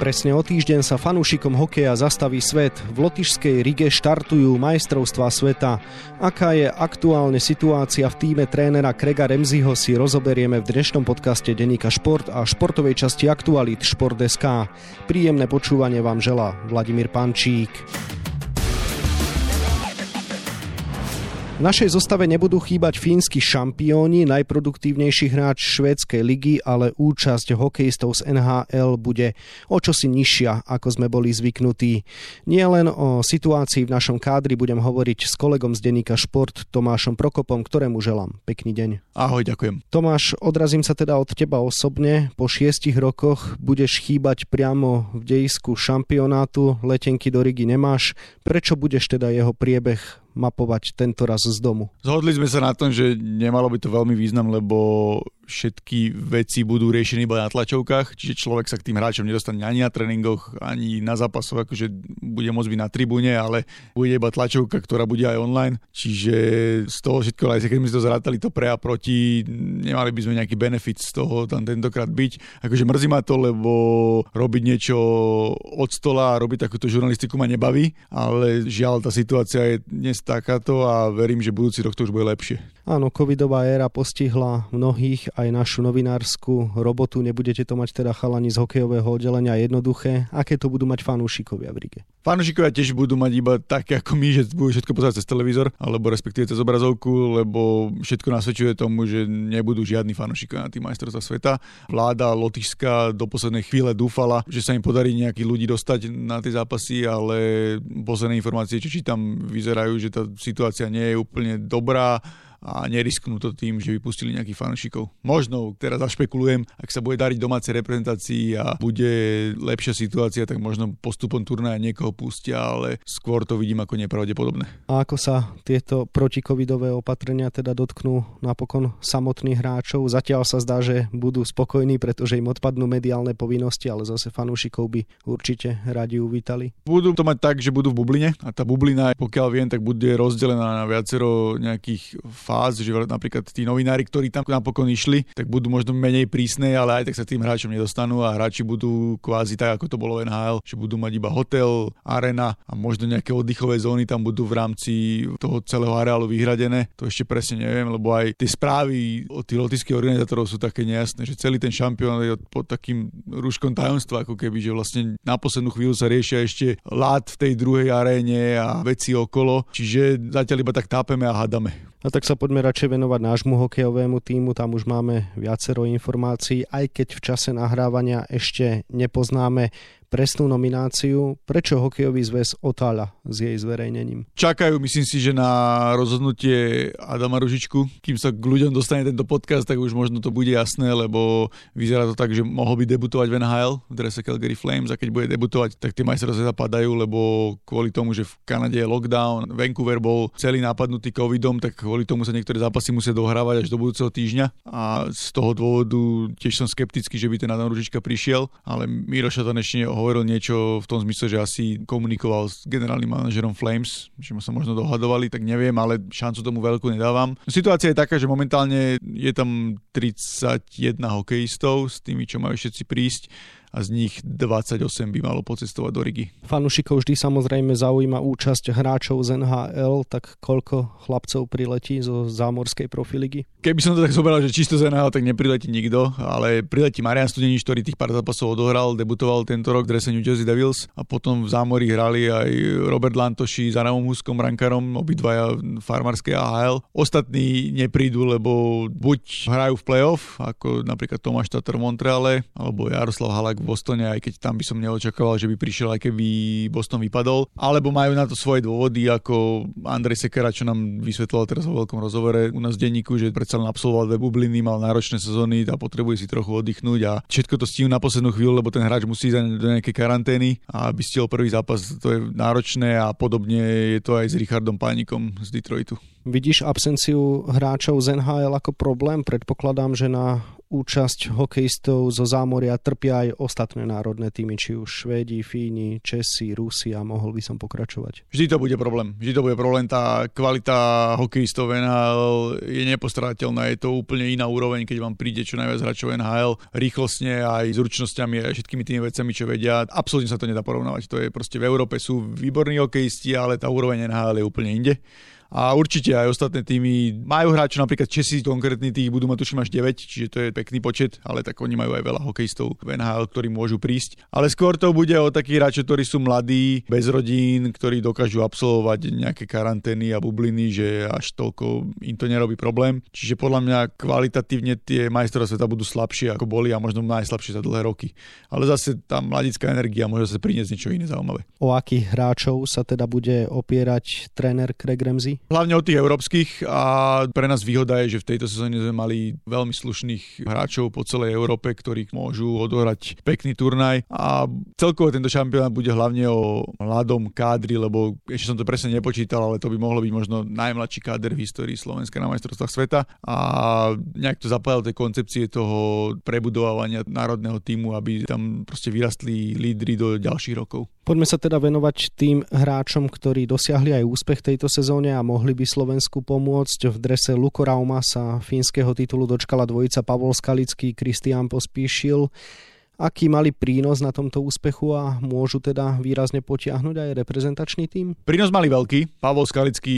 Presne o týždeň sa fanúšikom hokeja zastaví svet. V lotyšskej Rige štartujú majstrovstvá sveta. Aká je aktuálne situácia v tíme trénera Craiga Ramsayho si rozoberieme v dnešnom podcaste denníka Šport a športovej časti aktualít Šport.sk. Príjemné počúvanie vám želá Vladimír Pančík. V našej zostave nebudú chýbať fínski šampióni, najproduktívnejší hráč švédskej ligy, ale účasť hokejistov z NHL bude o čosi nižšia, ako sme boli zvyknutí. Nie len o situácii v našom kádri budem hovoriť s kolegom z denníka Šport Tomášom Prokopom, ktorému želám pekný deň. Ahoj, ďakujem. Tomáš, odrazím sa teda od teba osobne. Po 6 rokoch budeš chýbať priamo v dejisku šampionátu, letenky do Rigy nemáš. Prečo budeš teda jeho priebeh mapovať tento raz z domu? Zhodli sme sa na tom, že nemalo by to veľmi význam, lebo všetky veci budú riešené iba na tlačovkách, čiže človek sa k tým hráčom nedostane ani na tréningoch, ani na zápasoch, akože bude môcť byť na tribúne, ale bude iba tlačovka, ktorá bude aj online, čiže z toho všetko, aj keď sme si to zrátali, to pre a proti, nemali by sme nejaký benefit z toho tam tentokrát byť. Akože mrzí ma to, lebo robiť niečo od stola, robiť takúto žurnalistiku ma nebaví, ale žiaľ, tá situácia je dnes takáto a verím, že budúci rok to už bude lepšie. Áno, covidová éra postihla mnohých, aj našu novinárskú robotu. Nebudete to mať teda, chalani, z hokejového oddelenia jednoduché. Aké to budú mať fanúšikovia v Rige? Fanúšikovia tiež budú mať iba také ako my, že budú všetko pozerať cez televízor, alebo respektíve cez obrazovku, lebo všetko nasvedčuje tomu, že nebudú žiadni fanúšikovia na tým majstrovstvá sveta. Vláda lotyšská do poslednej chvíle dúfala, že sa im podarí nejakých ľudí dostať na tie zápasy, ale posledné informácie, čo čítam, vyzerajú, že tá situácia nie je úplne dobrá a nerisknú to tým, že vypustili nejakých fanúšikov. Možno, teraz zašpekulujem, ak sa bude dariť domácej reprezentácii a bude lepšia situácia, tak možno postupom turnaja niekoho pustia, ale skôr to vidím ako nepravdepodobné. A ako sa tieto protikovidové opatrenia teda dotknú napokon samotných hráčov? Zatiaľ sa zdá, že budú spokojní, pretože im odpadnú mediálne povinnosti, ale zase fanúšikov by určite radi uvítali. Budú to mať tak, že budú v bubline a tá bublina, pokiaľ viem, tak bude rozdelená na viacero nejakých fáz, že napríklad tí novinári, ktorí tam napokon išli, tak budú možno menej prísne, ale aj tak sa tým hráčom nedostanú a hráči budú kvázi tak, ako to bolo v NHL, že budú mať iba hotel, arena a možno nejaké oddychové zóny tam budú v rámci toho celého areálu vyhradené. To ešte presne neviem, lebo aj tie správy od tých lotyšských organizátorov sú také nejasné, že celý ten šampión je pod takým rúškom tajomstva, ako keby, že vlastne na poslednú chvíľu sa riešia ešte lát v tej druhej aréne a veci okolo, čiže zatiaľ iba tak tápeme a hádame. A tak sa poďme radšej venovať nášmu hokejovému tímu, tam už máme viacero informácií, aj keď v čase nahrávania ešte nepoznáme presnú nomináciu. Prečo hokejový zväz otáľa s jej zverejnením? Čakajú, myslím si, že na rozhodnutie Adama Ružičku. Kým sa k ľuďom dostane tento podcast, tak už možno to bude jasné, lebo vyzerá to tak, že mohol by debutovať v NHL v drese Calgary Flames a keď bude debutovať, tak tie majstrovstvá zapadajú, lebo kvôli tomu, že v Kanade je lockdown, Vancouver bol celý napadnutý covidom, tak kvôli tomu sa niektoré zápasy musia dohrávať až do budúceho týždňa a z toho dôvodu tiež som skeptický, že by ten Adam Ružička prišiel, ale Miro Šatanečne hovoril niečo v tom zmysle, že asi komunikoval s generálnym manažerom Flames, že sa možno dohadovali, tak neviem, ale šancu tomu veľkú nedávam. Situácia je taká, že momentálne je tam 31 hokejistov s tými, čo majú všetci prísť, a z nich 28 by malo pocestovať do Rigy. Fanúšikov vždy samozrejme zaujíma účasť hráčov z NHL, tak koľko chlapcov priletí zo zámorskej profiligy? Keby som to tak zoberal, že čisto z NHL, tak nepriletí nikto, ale priletí Marián Studenič, ktorý tých pár zápasov odohral, debutoval tento rok v drese New Jersey Devils a potom v zámori hrali aj Robert Lantoši s Adamom Huskom, rankárom, obidvaja farmárskej AHL. Ostatní neprídu, lebo buď hrajú v play-off, ako napríklad Tomáš Tatar v Montreale, alebo Jaroslav Halák v Bostone, aj keď tam by som neočakával, že by prišiel, aj keby Boston vypadol. Alebo majú na to svoje dôvody, ako Andre Sekera, čo nám vysvetloval teraz vo veľkom rozhovore u nás v denníku, že predsa len absolvoval dve bubliny, mal náročné sezóny a potrebuje si trochu oddychnúť a všetko to stíhu na poslednú chvíľu, lebo ten hráč musí ísť do nejakej karantény a aby stihol prvý zápas, to je náročné a podobne je to aj s Richardom Pánikom z Detroitu. Vidíš absenciu hráčov z NHL ako problém? Predpokladám, že na účasť hokejistov zo zámoria trpia aj ostatné národné týmy, či už Švédi, Fíni, Česi, Rusi a mohol by som pokračovať. Vždy to bude problém. Vždy to bude problém. Tá kvalita hokejistov NHL je nepostráteľná. Je to úplne iná úroveň, keď vám príde čo najviac hráčov NHL rýchlostne aj zručnosťami a všetkými tými vecami, čo vedia. Absolútne sa to nedá porovnávať. To je proste v Európe sú výborní hokejisti, ale tá úroveň NHL je úplne inde. A určite aj ostatné týmy majú hráčov, napríklad Česi konkrétne tých budú mať tuším až 9, čiže to je pekný počet, ale tak oni majú aj veľa hokejistov v NHL, ktorí môžu prísť. Ale skôr to bude o takých hráčov, ktorí sú mladí, bez rodín, ktorí dokážu absolvovať nejaké karantény a bubliny, že až toľko im to nerobí problém. Čiže podľa mňa kvalitatívne tie majstrovstvá sveta budú slabšie ako boli a možno najslabšie za dlhé roky. Ale zase tá mladická energia môže sa priniesť niečo iné zaujímavé. O akých hráčov sa teda bude opierať tréner Craig Ramsay? Hlavne od tých európskych a pre nás výhoda je, že v tejto sezóne sme mali veľmi slušných hráčov po celej Európe, ktorí môžu odohrať pekný turnaj a celkovo tento šampionát bude hlavne o mladom kádri, lebo ešte som to presne nepočítal, ale to by mohlo byť možno najmladší káder v histórii Slovenska na majstrovstvách sveta a nejak to zapájalo tej koncepcie toho prebudovania národného tímu, aby tam proste vyrastli lídri do ďalších rokov. Poďme sa teda venovať tým hráčom, ktorí dosiahli aj úspech tejto sezóne a mohli by Slovensku pomôcť. V drese Luko Rauma sa fínskeho titulu dočkala dvojica Pavol Skalický, Kristián Pospíšil. Aký mali prínos na tomto úspechu a môžu teda výrazne potiahnuť aj reprezentačný tím? Prínos mali veľký. Pavol Skalický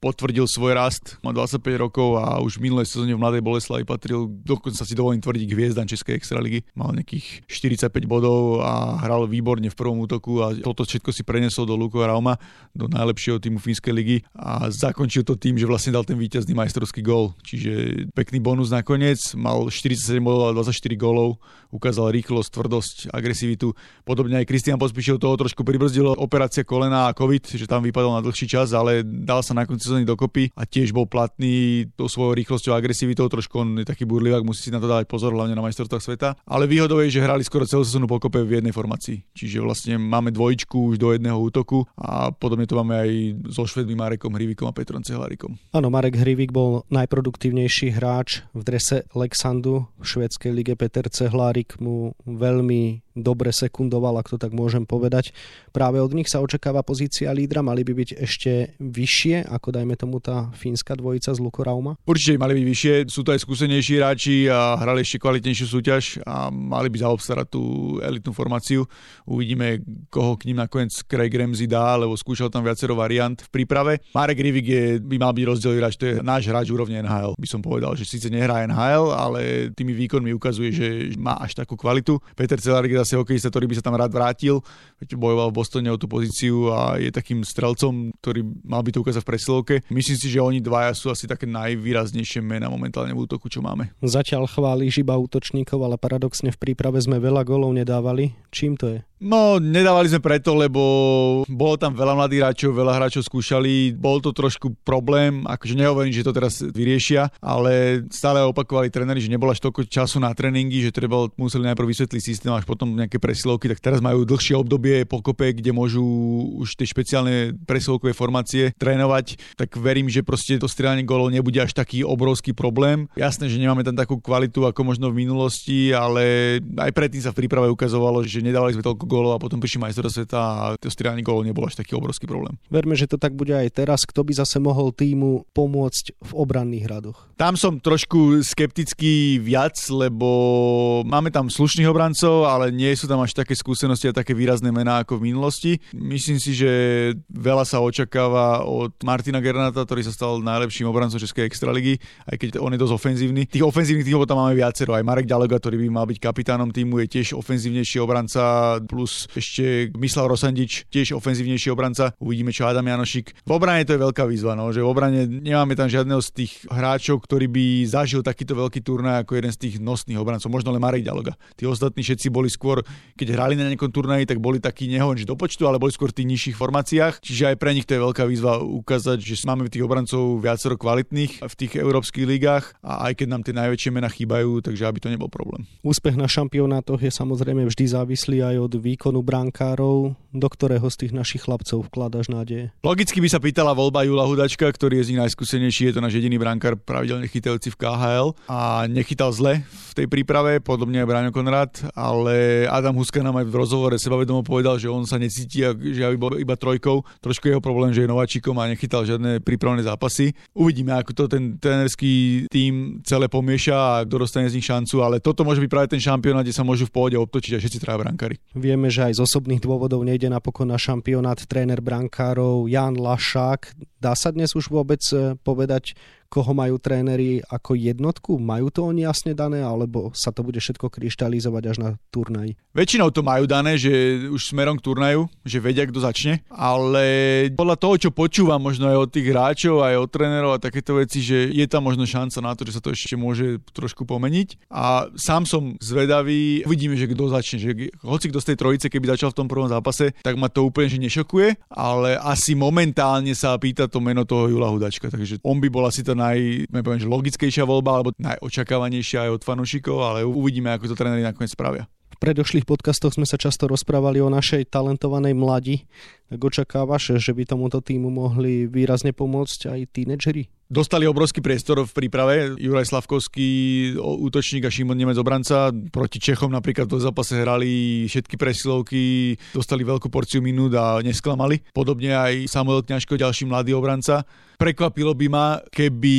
potvrdil svoj rast. Má 25 rokov a už v minulej sezóne v Mladej Boleslavi patril, dokonca si dovolím tvrdiť, k hviezdam českej extraligy. Mal nejakých 45 bodov a hral výborne v prvom útoku a toto všetko si prenesol do Luko Rauma, do najlepšieho týmu fínskej ligy a zakončil to tým, že vlastne dal ten víťazný majstrovský gól. Čiže pekný bonus nakoniec. Mal 47 bodov a 24 gólov. Ukázal rýchlo tvrdosť, agresivitu. Podobne aj Kristián Pospíšil, toho trošku pribrzdilo operácia kolena a COVID, že tam vypadol na dlhší čas, ale dal sa na konci sezóny dokopy a tiež bol platný tou svojou rýchlosťou a agresivitou, trošku on je taký burlivák, musí si na to dávať pozor, hlavne na majstrovstvách sveta. Ale výhodou je, že hrali skoro celú sezónu pokope v jednej formácii. Čiže vlastne máme dvojičku už do jedného útoku a podobne to máme aj so Švédmi Marekom Hrivíkom a Petrom Cehlárikom. Áno, Marek Hrivík bol najproduktívnejší hráč v drese Lexandu v švédskej lige. Peter Cehlárik mu veľmi dobre sekundoval, ak to tak môžem povedať. Práve od nich sa očakáva pozícia lídra, mali by byť ešte vyššie, ako dajme tomu tá fínska dvojica z Luko Rauma? Určite mali byť vyššie, sú to aj skúsenejší hráči a hrali ešte kvalitnejšiu súťaž a mali by zaobstarať tú elitnú formáciu. Uvidíme, koho k ním nakoniec Craig Ramsay dá, lebo skúšal tam viacero variant v príprave. Marek Hrivík by mal byť rozdielový hráč, to je náš hráč úrovne NHL. By som povedal, že síce nehrá NHL, ale tými výkonmi ukazuje, že má až takú kvalitu. Peter Cehlarik je zase hokejista, ktorý by sa tam rád vrátil, bojoval v Bostone o tú pozíciu a je takým strelcom, ktorý mal by to ukázať v presilovke. Myslím si, že oni dvaja sú asi také najvýraznejšie mená momentálne v útoku, čo máme. Zatiaľ chválíš iba útočníkov, ale paradoxne v príprave sme veľa gólov nedávali. Čím to je? No, nedávali sme preto, lebo bolo tam veľa mladých hráčov, veľa hráčov skúšali, bol to trošku problém, akože nehovorím, že to teraz vyriešia, ale stále opakovali tréneri, že nebolo až toľko času na tréningy, že museli najprv vysvetliť systém, až potom nejaké presilovky, tak teraz majú dlhšie obdobie pokope, kde môžu už tie špeciálne presilovkové formácie trénovať, tak verím, že proste to strieľanie gólov nebude až taký obrovský problém. Jasné, že nemáme tam takú kvalitu ako možno v minulosti, ale aj predtým sa v príprave ukazovalo, že nedávali sme toľko gólov a potom prišli majstrovstvá sveta a to strieľanie gólov nebolo až taký obrovský problém. Verme, že to tak bude aj teraz. Kto by zase mohol tímu pomôcť v obranných hradoch? Tam som trošku skeptický viac, lebo máme tam slušných obrancov, ale nie sú tam až také skúsenosti a také výrazné mená ako v minulosti. Myslím si, že veľa sa očakáva od Martina Gernata, ktorý sa stal najlepším obrancom českej extraligy, aj keď on je dosť ofenzívny. Tých ofenzívnych tímov tam máme viacero. Aj Marek Ďalega, ktorý by mal byť kapitánom tímu, je tiež ofenzívnejší obranca. Plus ešte Myslav Rosandič, tiež ofenzívnejší obranca. Uvidíme, čo Adam Janošik. V obrane to je veľká výzva, no, že v obrane nemáme tam žiadneho z tých hráčov, ktorý by zažil takýto veľký turnaj ako jeden z tých nosných obrancov, možno len Marek Ďaloga. Tí ostatní všetci boli skôr, keď hrali na nejakom turnaji, tak boli takí nehoň do počtu, ale boli skôr v tých nižších formáciách. Čiže aj pre nich to je veľká výzva ukázať, že máme tých obrancov viacero kvalitných v tých európskych ligách a aj keď nám tie najväčšie mená chýbajú, takže aby to nebol problém. Úspech na šampionátoch je samozrejme vždy závislý aj od výkonu brankárov, do ktorého z tých našich chlapcov vkladaš nádeje? Logicky by sa pýtala voľba Júla Hudačka, ktorý je z nich najskúsenejší, je to náš jediný brankár pravidelne chytajúci v KHL a nechytal zle v tej príprave, podobne aj Braňo Konrad, ale Adam Huska nám aj v rozhovore sebavedomo povedal, že on sa necíti, že aby bol iba trojkou. Trošku jeho problém, že je nováčikom a nechytal žiadne prípravné zápasy. Uvidíme, ako to ten trénerský tím celé pomieša a kto dostane z nich šancu, ale toto môže byť práve ten šampionát, kde sa môžu v pohode obtočiť a všetci traja brankári. Vieme, že aj z osobných dôvodov nejde napokon na šampionát tréner brankárov Ján Lašák. Dá sa dnes už vôbec povedať, koho majú tréneri ako jednotku? Majú to oni jasne dané, alebo sa to bude všetko kryštalizovať až na turnaji? Väčšinou to majú dané, že už smerom k turnaju, že vedia, kto začne, ale podľa toho, čo počúvam možno aj od tých hráčov, aj od trénerov a takéto veci, že je tam možno šanca na to, že sa to ešte môže trošku pomeniť. A sám som zvedavý, uvidíme, že kto začne, že hoci kto z tej trojice, keby začal v tom prvom zápase, tak ma to úplne že nešokuje, ale asi momentálne sa pýta to meno toho Júla Hudačka, takže on by bol asi tá neviem, že logickejšia voľba, alebo najočakávanejšia aj od fanúšikov, ale uvidíme, ako to tréneri nakoniec spravia. V predošlých podcastoch sme sa často rozprávali o našej talentovanej mladi. Očakávaš, že by tomuto týmu mohli výrazne pomôcť aj tínedžeri? Dostali obrovský priestor v príprave. Juraj Slavkovský, útočník, a Šimon Nemec, obranca. Proti Čechom napríklad v zápase hrali všetky presilovky, dostali veľkú porciu minút a nesklamali. Podobne aj Samuel Kňažko, ďalší mladý obranca. Prekvapilo by ma, keby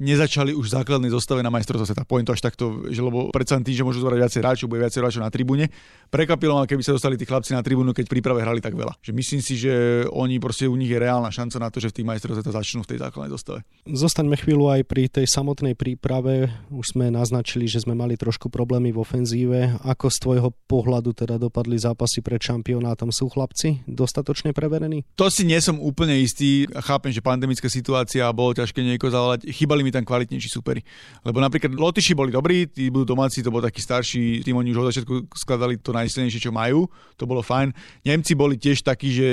nezačali už v základnej zostave na majstrovstve sveta. Poviem to až takto, že lebo predsa tým, že môžu zbrať viacej hráčov, bude viacej hráčov na tribúne. Prekvapilo ma, keby sa dostali tí chlapci na tribúnu, keď v príprave hrali tak veľa. Že myslím si, že oni proste, u nich je reálna šanca na to, že v tých majstrovstvách sveta začnú v tej základnej zostave. Zostaňme chvíľu aj pri tej samotnej príprave. Už sme naznačili, že sme mali trošku problémy v ofenzíve. Ako z tvojho pohľadu teda dopadli zápasy pred šampionátom? Sú chlapci dostatočne preverení? To si nie som úplne istý. Chápem, že pandemická situácia, bolo ťažké niekoho zavolať. Chýbali mi tam kvalitnejší superi. Lebo napríklad Lotyši boli dobrí, tí budú domáci, to bol taký starší tým, oni už od začiatku skladali to najsilnejšie, čo majú. To bolo fajn. Nemci boli tiež takí, že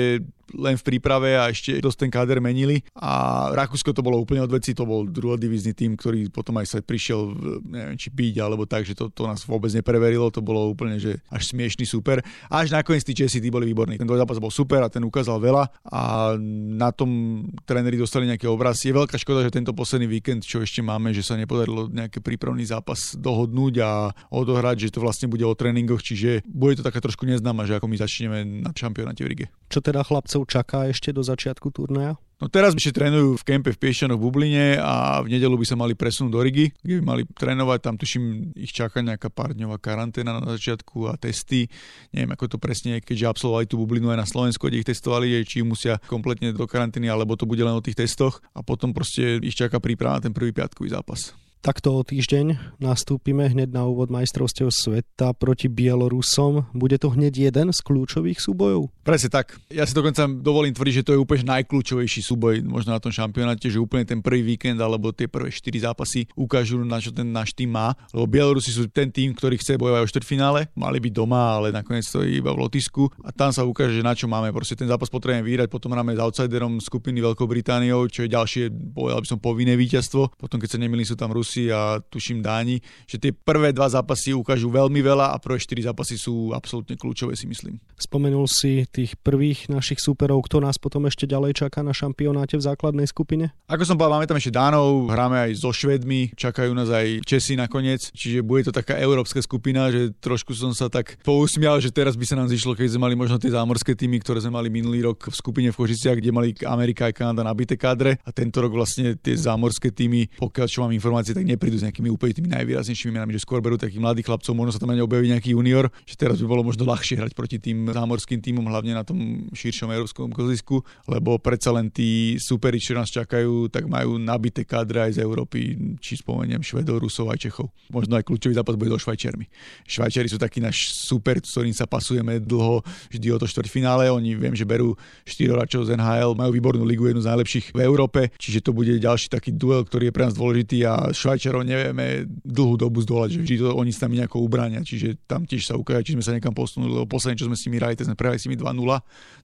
len v príprave a ešte dosť ten káder menili. A Rakúsko to bolo úplne odveci, to bol druhodivizný tým, ktorý potom aj sa prišiel, neviem, či byť alebo tak, že to nás vôbec nepreverilo, to bolo úplne že až smiešný super. Až nakoniec tí Česi, tí boli výborní. Ten dvojzápas bol super a ten ukázal veľa a na tom tréneri dostali nejaký obraz. Je veľká škoda, že tento posledný víkend, čo ešte máme, že sa nepodarilo nejaký prípravný zápas dohodnúť a odohrať, že to vlastne bude o tréningoch, čiže bude to taká trošku neznáma, že ako my začneme na šampionáte v Rige. Čo teda chlapci čaká ešte do začiatku turnaja? No teraz ešte trénujú v kempe v Piešťanoch v Bubline a v nedeľu by sa mali presunúť do Rigy, kde by mali trénovať. Tam tuším, ich čaká nejaká pár-dňová karanténa na začiatku a testy. Neviem, ako to presne, keďže absolvovali tú Bublinu aj na Slovensku, kde ich testovali, či musia kompletne do karantény, alebo to bude len o tých testoch. A potom proste ich čaká príprava na ten prvý piatkový zápas. Takto o týždeň nastúpime hneď na úvod majstrovstiev sveta proti Bielorusom. Bude to hneď jeden z kľúčových súbojov? Presne tak. Ja si dokonca dovolím tvrdiť, že to je úplne najkľúčovejší súboj možno na tom šampionáte, že úplne ten prvý víkend alebo tie prvé 4 zápasy ukážu, na čo ten náš tým má. Lebo Bielorusi sú ten tým, ktorý chce bojovať o štvrťfinále. Mali byť doma, ale nakoniec to je iba v Lotisku a tam sa ukáže, že na čo máme. Proste ten zápas potrebujeme vyhrať, potom hráme s outsiderom skupiny Veľkou Britániou, čo je ďalšie, povedal by som, povinné víťazstvo. Potom keď sa nemýlim, sú tam Rusi a tuším Dáni, že tie prvé 2 zápasy ukážu veľmi veľa a prvé 4 zápasy sú absolútne kľúčové, si myslím. Spomenul si tých prvých našich súperov, kto nás potom ešte ďalej čaká na šampionáte v základnej skupine? Ako som povedal, máme tam ešte Dánov, hráme aj so Švedmi, čakajú nás aj Česi nakoniec, čiže bude to taká európska skupina, že trošku som sa tak pousmial, že teraz by sa nám zišlo, keď sme mali možno tie zámorské týmy, ktoré sme mali minulý rok v skupine v Košiciach, kde mali Amerika a Kanada nabité kádre a tento rok vlastne tie zámorské týmy, pokiaľ čo mám informácie, tak neprídu s nejakými úplne tými najvýraznejšími menami, že skôr berú takých mladých chlapcov, možno sa tam aj objaví nejaký junior, že teraz by bolo možno ľahšie hrať proti tým zámorským tímom, hlavne na tom širšom európskom kozisku, lebo predsa len tí superi, čo nás čakajú, tak majú nabité kádre aj z Európy, či spomeniem Švedov, Rusov aj Čechov. Možno aj kľúčový zápas bude so Švajčiarmi. Švajčiari sú taký náš super, s ktorým sa pasujeme dlho, vždy o to štvrťfinále, oni viem, že berú 4 hráčov z NHL, majú výbornú ligu, jednu z najlepších v Európe, čiže to bude ďalší taký duel, ktorý je pre nás dôležitý a Švajčarov nevieme dlhú dobu zdolať, že vždy to oni s nami nejako ubránia, čiže tam tiež sa ukája, či sme sa niekam posunuli, lebo posledne, čo sme s nimi hrali, sme prehrali s nimi 2-0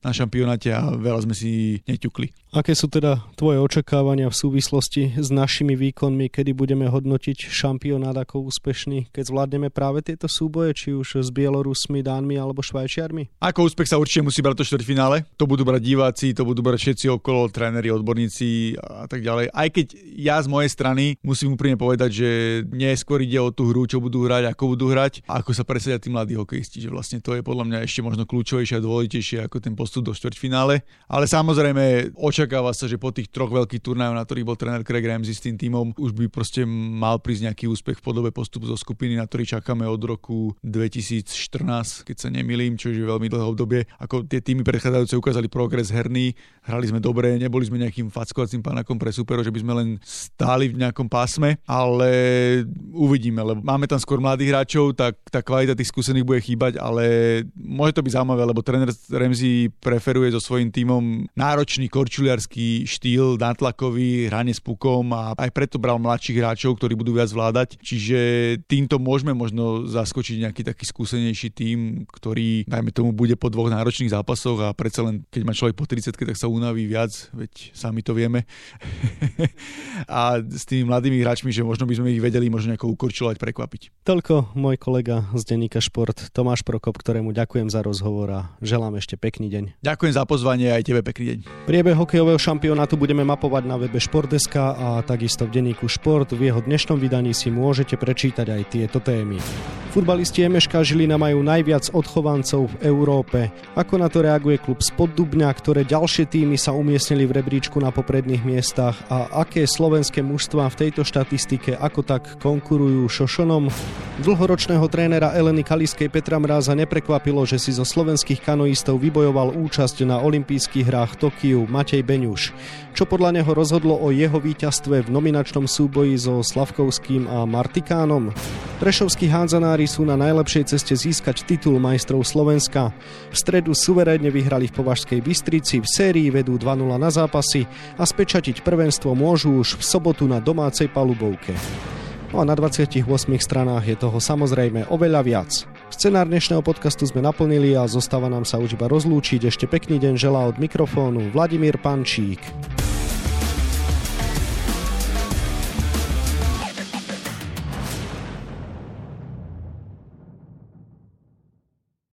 na šampionáte a veľa sme si neťukli. Aké sú teda tvoje očakávania v súvislosti s našimi výkonmi, kedy budeme hodnotiť šampionát ako úspešný, keď zvládneme práve tieto súboje, či už s Bielorusmi, Dánmi alebo Švajčiarmi? Ako úspech sa určite musí brať to štvrťfinále. To budú brať diváci, to budú brať všetci okolo, tréneri, odborníci a tak ďalej. Aj keď ja z mojej strany musím úprimne povedať, že neskôr ide o tú hru, čo budú hrať, ako budú hrať, a ako sa presadia tí mladí hokejisti, že vlastne to je podľa mňa ešte možno kľúčovejšie a dôležitejšie ako ten postup do štvrťfinále. Ale samozrejme očakáva sa, že po tých troch veľkých turnajoch, na ktorých bol tréner Craig Ramsay s tým tímom, už by proste mal prísť nejaký úspech v podobe postupu zo skupiny, na ktorý čakáme od roku 2014, keď sa nemýlim, čo je veľmi dlhé obdobie. Ako tie tímy predchádzajúce ukázali progres herný, hrali sme dobre, neboli sme nejakým fackovacím pánakom pre súperov, že by sme len stáli v nejakom pásme, ale uvidíme, lebo máme tam skôr mladých hráčov, tak tá kvalita tých skúsených bude chýbať, ale môže to byť zaujímavé, lebo tréner Ramsay preferuje so svojím tímom náročný korčuliarsky štýl, nátlakový, hranie s pukom a aj preto bral mladších hráčov, ktorí budú viac vládať, čiže týmto môžeme možno zaskočiť nejaký taký skúsenejší tím, ktorý dajme tomu bude po dvoch náročných zápasoch a predsa len keď má človek po 30, tak sa unaví viac, veď sami to vieme. A s tými mladými hráčmi, že možno by sme ich vedeli možno nejako ukorčulovať, prekvapiť. Toľko môj kolega z denníka Šport Tomáš Prokop, ktorému ďakujem za rozhovor a želám ešte pekný deň. Ďakujem za pozvanie a aj tebe pekný deň. Priebeh hokejového šampionátu budeme mapovať na webe Šport.sk a takisto v denníku Šport. V jeho dnešnom vydaní si môžete prečítať aj tieto témy. Futbalisti MŠK Žilina majú najviac odchovancov v Európe. Ako na to reaguje klub z Poddubňa, ktoré ďalšie tímy sa umiestnili v rebríčku na popredných miestach, a aké slovenské mužstvá v tejto štatistike ako tak konkurujú Šošonom? Dlhoročného trénera Eleny Kaliskej Petra Mráza neprekvapilo, že si zo slovenských kanoistov vybojoval účasť na olympijských hrách Tokiu Matej Beňuš, čo podľa neho rozhodlo o jeho víťazstve v nominačnom súboji so Slavkovským a Martikánom. Prešovskí hádzanári sú na najlepšej ceste získať titul majstrov Slovenska. V stredu suverénne vyhrali v Považskej Bystrici, v sérii vedú 2-0 na zápasy a spečatiť prvenstvo môžu už v sobotu na domácej palubovke. No a na 28 stranách je toho samozrejme oveľa viac. Scenár dnešného podcastu sme naplnili a zostáva nám sa už iba rozlúčiť. Ešte pekný deň želá od mikrofónu Vladimír Pančík.